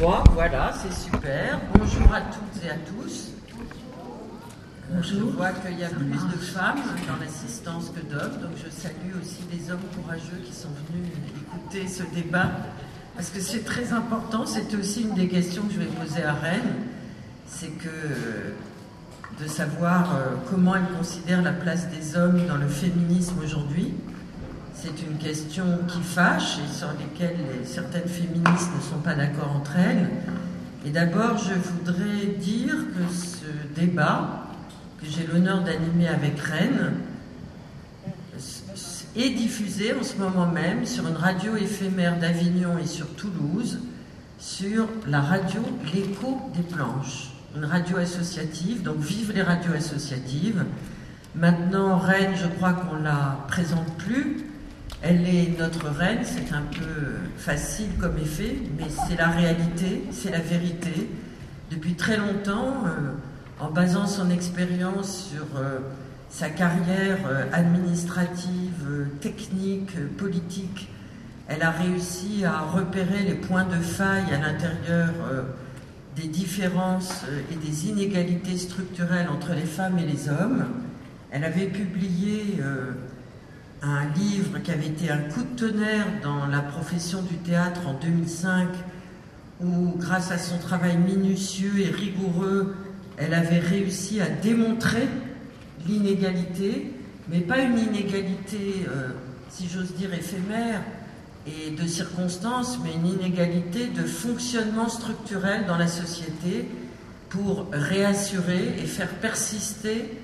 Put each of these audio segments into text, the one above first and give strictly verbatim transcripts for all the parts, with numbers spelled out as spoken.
trois, voilà, c'est super. Bonjour à toutes et à tous. Bonjour. Je vois qu'il y a plus de femmes dans l'assistance que d'hommes, donc je salue aussi les hommes courageux qui sont venus écouter ce débat, parce que c'est très important. C'est aussi une des questions que je vais poser à Rennes, c'est que de savoir comment elle considère la place des hommes dans le féminisme aujourd'hui. C'est une question qui fâche et sur laquelle certaines féministes ne sont pas d'accord entre elles. Et d'abord, je voudrais dire que ce débat que j'ai l'honneur d'animer avec Rennes est diffusé en ce moment même sur une radio éphémère d'Avignon et sur Toulouse, sur la radio L'Écho des Planches, une radio associative, donc vive les radios associatives. Maintenant, Rennes, je crois qu'on ne la présente plus. Elle est notre reine, c'est un peu facile comme effet, mais c'est la réalité, c'est la vérité. Depuis très longtemps, euh, en basant son expérience sur euh, sa carrière euh, administrative, euh, technique, euh, politique, elle a réussi à repérer les points de faille à l'intérieur euh, des différences euh, et des inégalités structurelles entre les femmes et les hommes. Elle avait publié... Euh, un livre qui avait été un coup de tonnerre dans la profession du théâtre en deux mille cinq, où grâce à son travail minutieux et rigoureux, elle avait réussi à démontrer l'inégalité, mais pas une inégalité, euh, si j'ose dire, éphémère et de circonstances, mais une inégalité de fonctionnement structurel dans la société pour réassurer et faire persister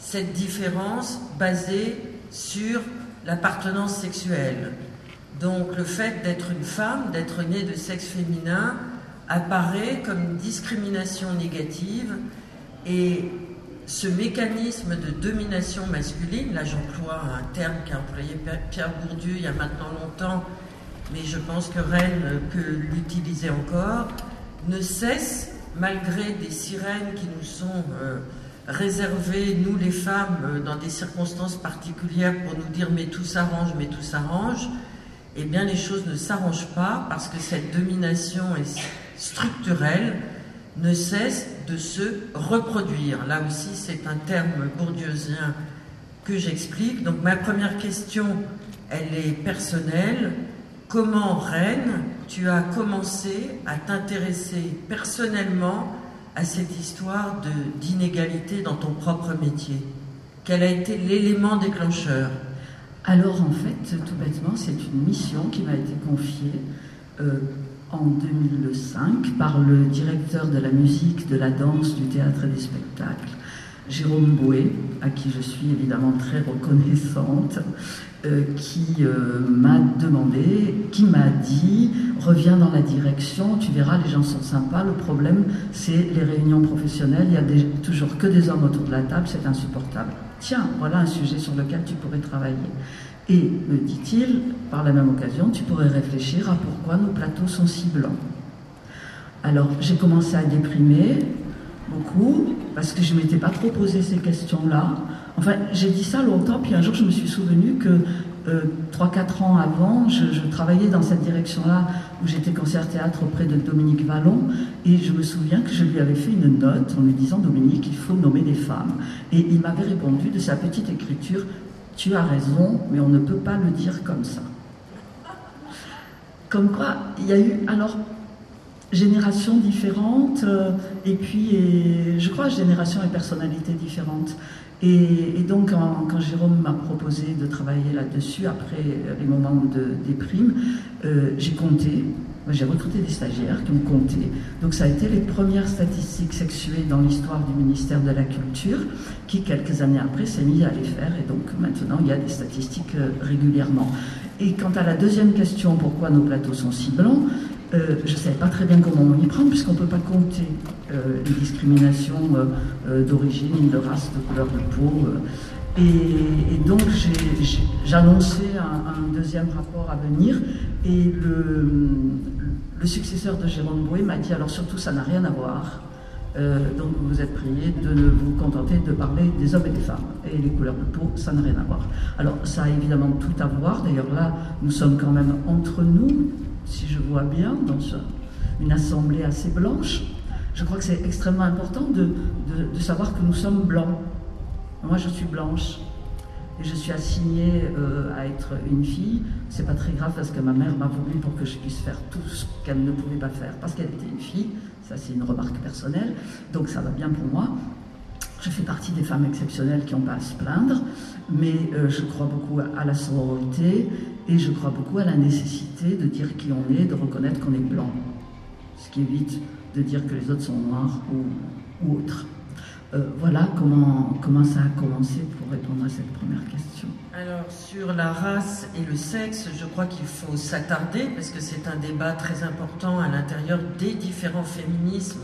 cette différence basée sur l'appartenance sexuelle. Donc le fait d'être une femme, d'être née de sexe féminin, apparaît comme une discrimination négative, et ce mécanisme de domination masculine, là j'emploie un terme qu'a employé Pierre Bourdieu il y a maintenant longtemps, mais je pense que Rennes peut l'utiliser encore, ne cesse, malgré des sirènes qui nous sont... Euh, réserver, nous les femmes, dans des circonstances particulières pour nous dire « mais tout s'arrange, mais tout s'arrange », eh bien les choses ne s'arrangent pas parce que cette domination structurelle ne cesse de se reproduire. Là aussi, c'est un terme bourdieusien que j'explique. Donc ma première question, elle est personnelle. Comment, Rennes, tu as commencé à t'intéresser personnellement à cette histoire d'inégalité dans ton propre métier? Quel a été l'élément déclencheur? Alors en fait, tout bêtement, c'est une mission qui m'a été confiée euh, en deux mille cinq par le directeur de la musique, de la danse, du théâtre et des spectacles, Jérôme Boué, à qui je suis évidemment très reconnaissante, euh, qui euh, m'a demandé, qui m'a dit « reviens dans la direction, tu verras, les gens sont sympas, le problème c'est les réunions professionnelles, il n'y a des, toujours que des hommes autour de la table, c'est insupportable. Tiens, voilà un sujet sur lequel tu pourrais travailler. » Et, me dit-il, par la même occasion, tu pourrais réfléchir à pourquoi nos plateaux sont si blancs. Alors, j'ai commencé à déprimer, beaucoup, parce que je ne m'étais pas trop posé ces questions-là. Enfin, j'ai dit ça longtemps, puis un jour je me suis souvenue que euh, trois quatre ans avant, je, je travaillais dans cette direction-là, où j'étais concert-théâtre auprès de Dominique Vallon, et je me souviens que je lui avais fait une note en lui disant « Dominique, il faut nommer des femmes ». Et il m'avait répondu de sa petite écriture « Tu as raison, mais on ne peut pas le dire comme ça ». Comme quoi, il y a eu... alors. Générations différentes, euh, et puis et, je crois générations et personnalités différentes. Et, et donc en, quand Jérôme m'a proposé de travailler là-dessus, après les moments de déprime, euh, j'ai compté, j'ai recruté des stagiaires qui ont compté. Donc ça a été les premières statistiques sexuées dans l'histoire du ministère de la Culture, qui quelques années après s'est mis à les faire, et donc maintenant il y a des statistiques euh, régulièrement. Et quant à la deuxième question, pourquoi nos plateaux sont si blancs, Euh, je ne savais pas très bien comment on y prend, puisqu'on ne peut pas compter euh, les discriminations euh, euh, d'origine, de race, de couleur de peau. Euh, et, et donc j'annonçais un, un deuxième rapport à venir, et le, le successeur de Jérôme Boué m'a dit « alors surtout ça n'a rien à voir, euh, donc vous êtes priés de vous contenter de parler des hommes et des femmes, et les couleurs de peau ça n'a rien à voir ». Alors ça a évidemment tout à voir, d'ailleurs là nous sommes quand même entre nous, si je vois bien, dans ce, une assemblée assez blanche, je crois que c'est extrêmement important de, de, de savoir que nous sommes blancs. Moi, je suis blanche. Et je suis assignée euh, à être une fille. C'est pas très grave parce que ma mère m'a voulu pour que je puisse faire tout ce qu'elle ne pouvait pas faire parce qu'elle était une fille. Ça, c'est une remarque personnelle. Donc, ça va bien pour moi. Je fais partie des femmes exceptionnelles qui n'ont pas à se plaindre. Mais euh, je crois beaucoup à la sororité et je crois beaucoup à la nécessité de dire qui on est, de reconnaître qu'on est blanc. Ce qui évite de dire que les autres sont noirs ou, ou autres. Euh, voilà comment, comment ça a commencé pour répondre à cette première question. Alors, sur la race et le sexe, je crois qu'il faut s'attarder parce que c'est un débat très important à l'intérieur des différents féminismes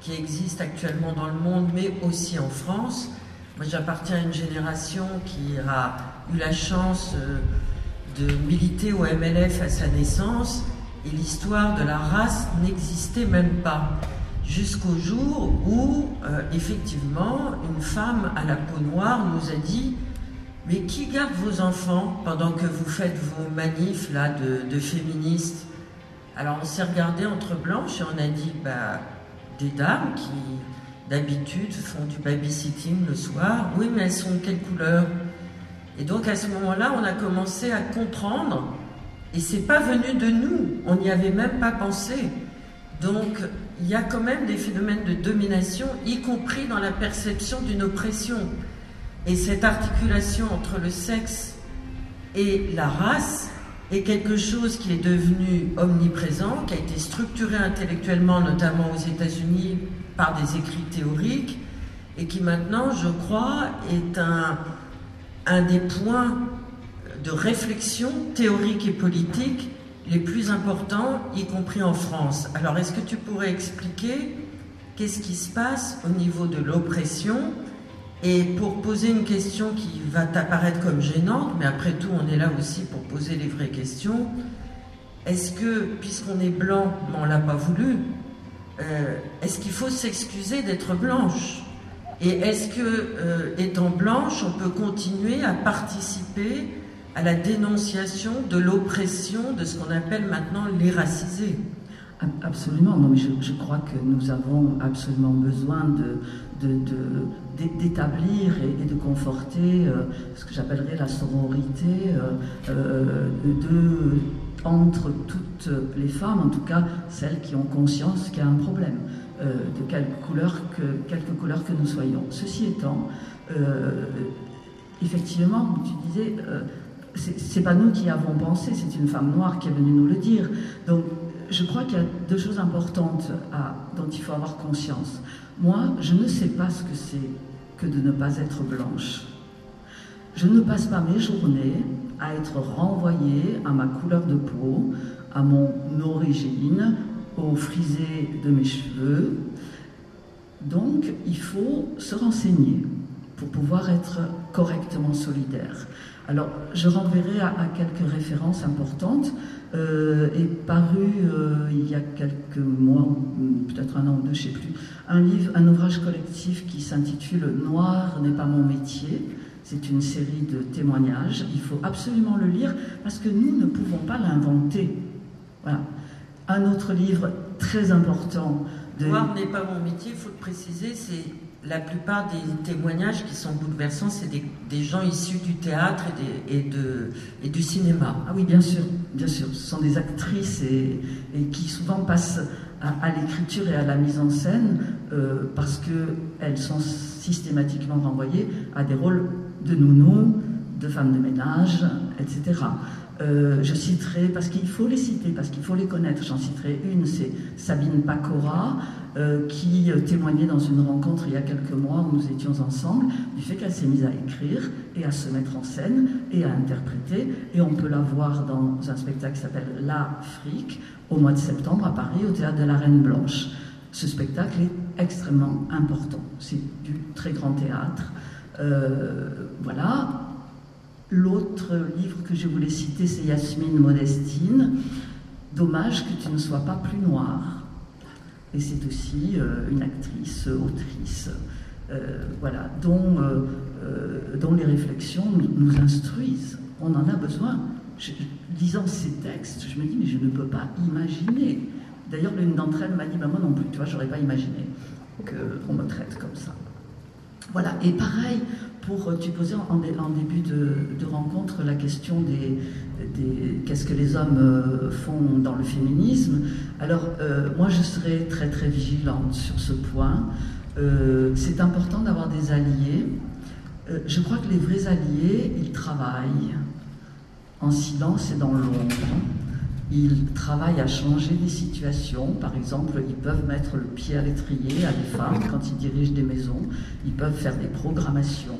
qui existent actuellement dans le monde, mais aussi en France. Moi, j'appartiens à une génération qui a eu la chance de militer au M L F à sa naissance et l'histoire de la race n'existait même pas. Jusqu'au jour où, euh, effectivement, une femme à la peau noire nous a dit « Mais qui garde vos enfants pendant que vous faites vos manifs là, de, de féministes ?» Alors on s'est regardé entre blanches et on a dit bah, « Des dames qui, d'habitude, font du babysitting le soir, oui, mais elles sont quelle couleur ?» Et donc à ce moment-là, on a commencé à comprendre, et c'est pas venu de nous, on n'y avait même pas pensé. Donc, il y a quand même des phénomènes de domination, y compris dans la perception d'une oppression. Et cette articulation entre le sexe et la race est quelque chose qui est devenu omniprésent, qui a été structuré intellectuellement, notamment aux États-Unis, par des écrits théoriques, et qui maintenant, je crois, est un, un des points de réflexion théorique et politique les plus importants, y compris en France. Alors, est-ce que tu pourrais expliquer qu'est-ce qui se passe au niveau de l'oppression? Et pour poser une question qui va t'apparaître comme gênante, mais après tout, on est là aussi pour poser les vraies questions, est-ce que, puisqu'on est blanc, mais on ne l'a pas voulu, euh, est-ce qu'il faut s'excuser d'être blanche? Et est-ce que, euh, étant blanche, on peut continuer à participer à la dénonciation de l'oppression de ce qu'on appelle maintenant les racisés? Absolument, non, mais je, je crois que nous avons absolument besoin de, de, de, d'établir et, et de conforter euh, ce que j'appellerais la sororité euh, de, entre toutes les femmes, en tout cas celles qui ont conscience qu'il y a un problème, euh, de quelque couleur, que, quelque couleur que nous soyons. Ceci étant, euh, effectivement, tu disais... Euh, c'est pas nous qui avons pensé, c'est une femme noire qui est venue nous le dire. Donc, je crois qu'il y a deux choses importantes à, dont il faut avoir conscience. Moi, je ne sais pas ce que c'est que de ne pas être blanche. Je ne passe pas mes journées à être renvoyée à ma couleur de peau, à mon origine, au frisé de mes cheveux. Donc, il faut se renseigner pour pouvoir être correctement solidaire. Alors, je renverrai à, à quelques références importantes. Euh, est paru euh, il y a quelques mois, peut-être un an ou deux, je ne sais plus, un livre, un ouvrage collectif qui s'intitule « Noir n'est pas mon métier ». C'est une série de témoignages. Il faut absolument le lire parce que nous ne pouvons pas l'inventer. Voilà. Un autre livre très important. De... « Noir n'est pas mon métier », il faut le préciser, c'est... La plupart des témoignages qui sont bouleversants, c'est des, des gens issus du théâtre et, des, et, de, et du cinéma. Ah oui, bien sûr, bien sûr. Ce sont des actrices et, et qui souvent passent à, à l'écriture et à la mise en scène euh, parce qu'elles sont systématiquement renvoyées à des rôles de nounou, de femmes de ménage, et cetera. Euh, je citerai, parce qu'il faut les citer, parce qu'il faut les connaître, j'en citerai une, c'est Sabine Pacora, euh, qui témoignait dans une rencontre il y a quelques mois où nous étions ensemble, du fait qu'elle s'est mise à écrire et à se mettre en scène et à interpréter, et on peut la voir dans un spectacle qui s'appelle La Frique, au mois de septembre à Paris, au Théâtre de la Reine Blanche. Ce spectacle est extrêmement important, c'est du très grand théâtre, euh, voilà. L'autre livre que je voulais citer, c'est Yasmine Modestine, « Dommage que tu ne sois pas plus noire ». Et c'est aussi euh, une actrice, autrice, euh, voilà, dont, euh, euh, dont les réflexions nous, nous instruisent. On en a besoin. Je, lisant ces textes, je me dis, mais je ne peux pas imaginer D'ailleurs, l'une d'entre elles m'a dit, bah, moi non plus, tu vois, j'aurais pas imaginé qu'on me traite comme ça. Voilà, et pareil, pour, tu posais en, en début de, de rencontre la question des, des qu'est-ce que les hommes font dans le féminisme. Alors, euh, moi je serai très très vigilante sur ce point. Euh, c'est important d'avoir des alliés. Euh, je crois que les vrais alliés, ils travaillent en silence et dans l'ombre. Ils travaillent à changer des situations. Par exemple, ils peuvent mettre le pied à l'étrier à des femmes quand ils dirigent des maisons. Ils peuvent faire des programmations.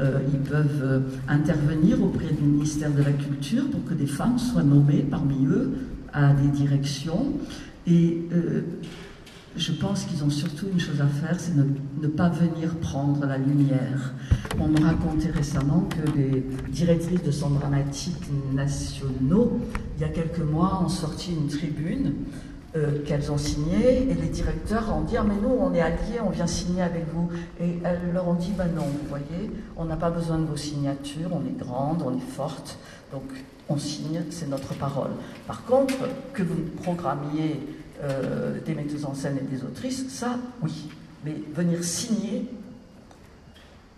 Euh, ils peuvent euh, intervenir auprès du ministère de la Culture pour que des femmes soient nommées parmi eux à des directions. Et euh, je pense qu'ils ont surtout une chose à faire, c'est ne, ne pas venir prendre la lumière. On me racontait récemment que les directrices de centres dramatiques nationaux, il y a quelques mois, ont sorti une tribune euh, qu'elles ont signée, et les directeurs ont dit ah, « mais nous, on est alliés, on vient signer avec vous ». Et elles leur ont dit bah, « ben non, vous voyez, on n'a pas besoin de vos signatures, on est grande, on est forte, donc on signe, c'est notre parole. Par contre, que vous programmiez Euh, des metteuses en scène et des autrices, ça, oui. Mais venir signer,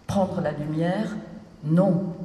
prendre la lumière, non.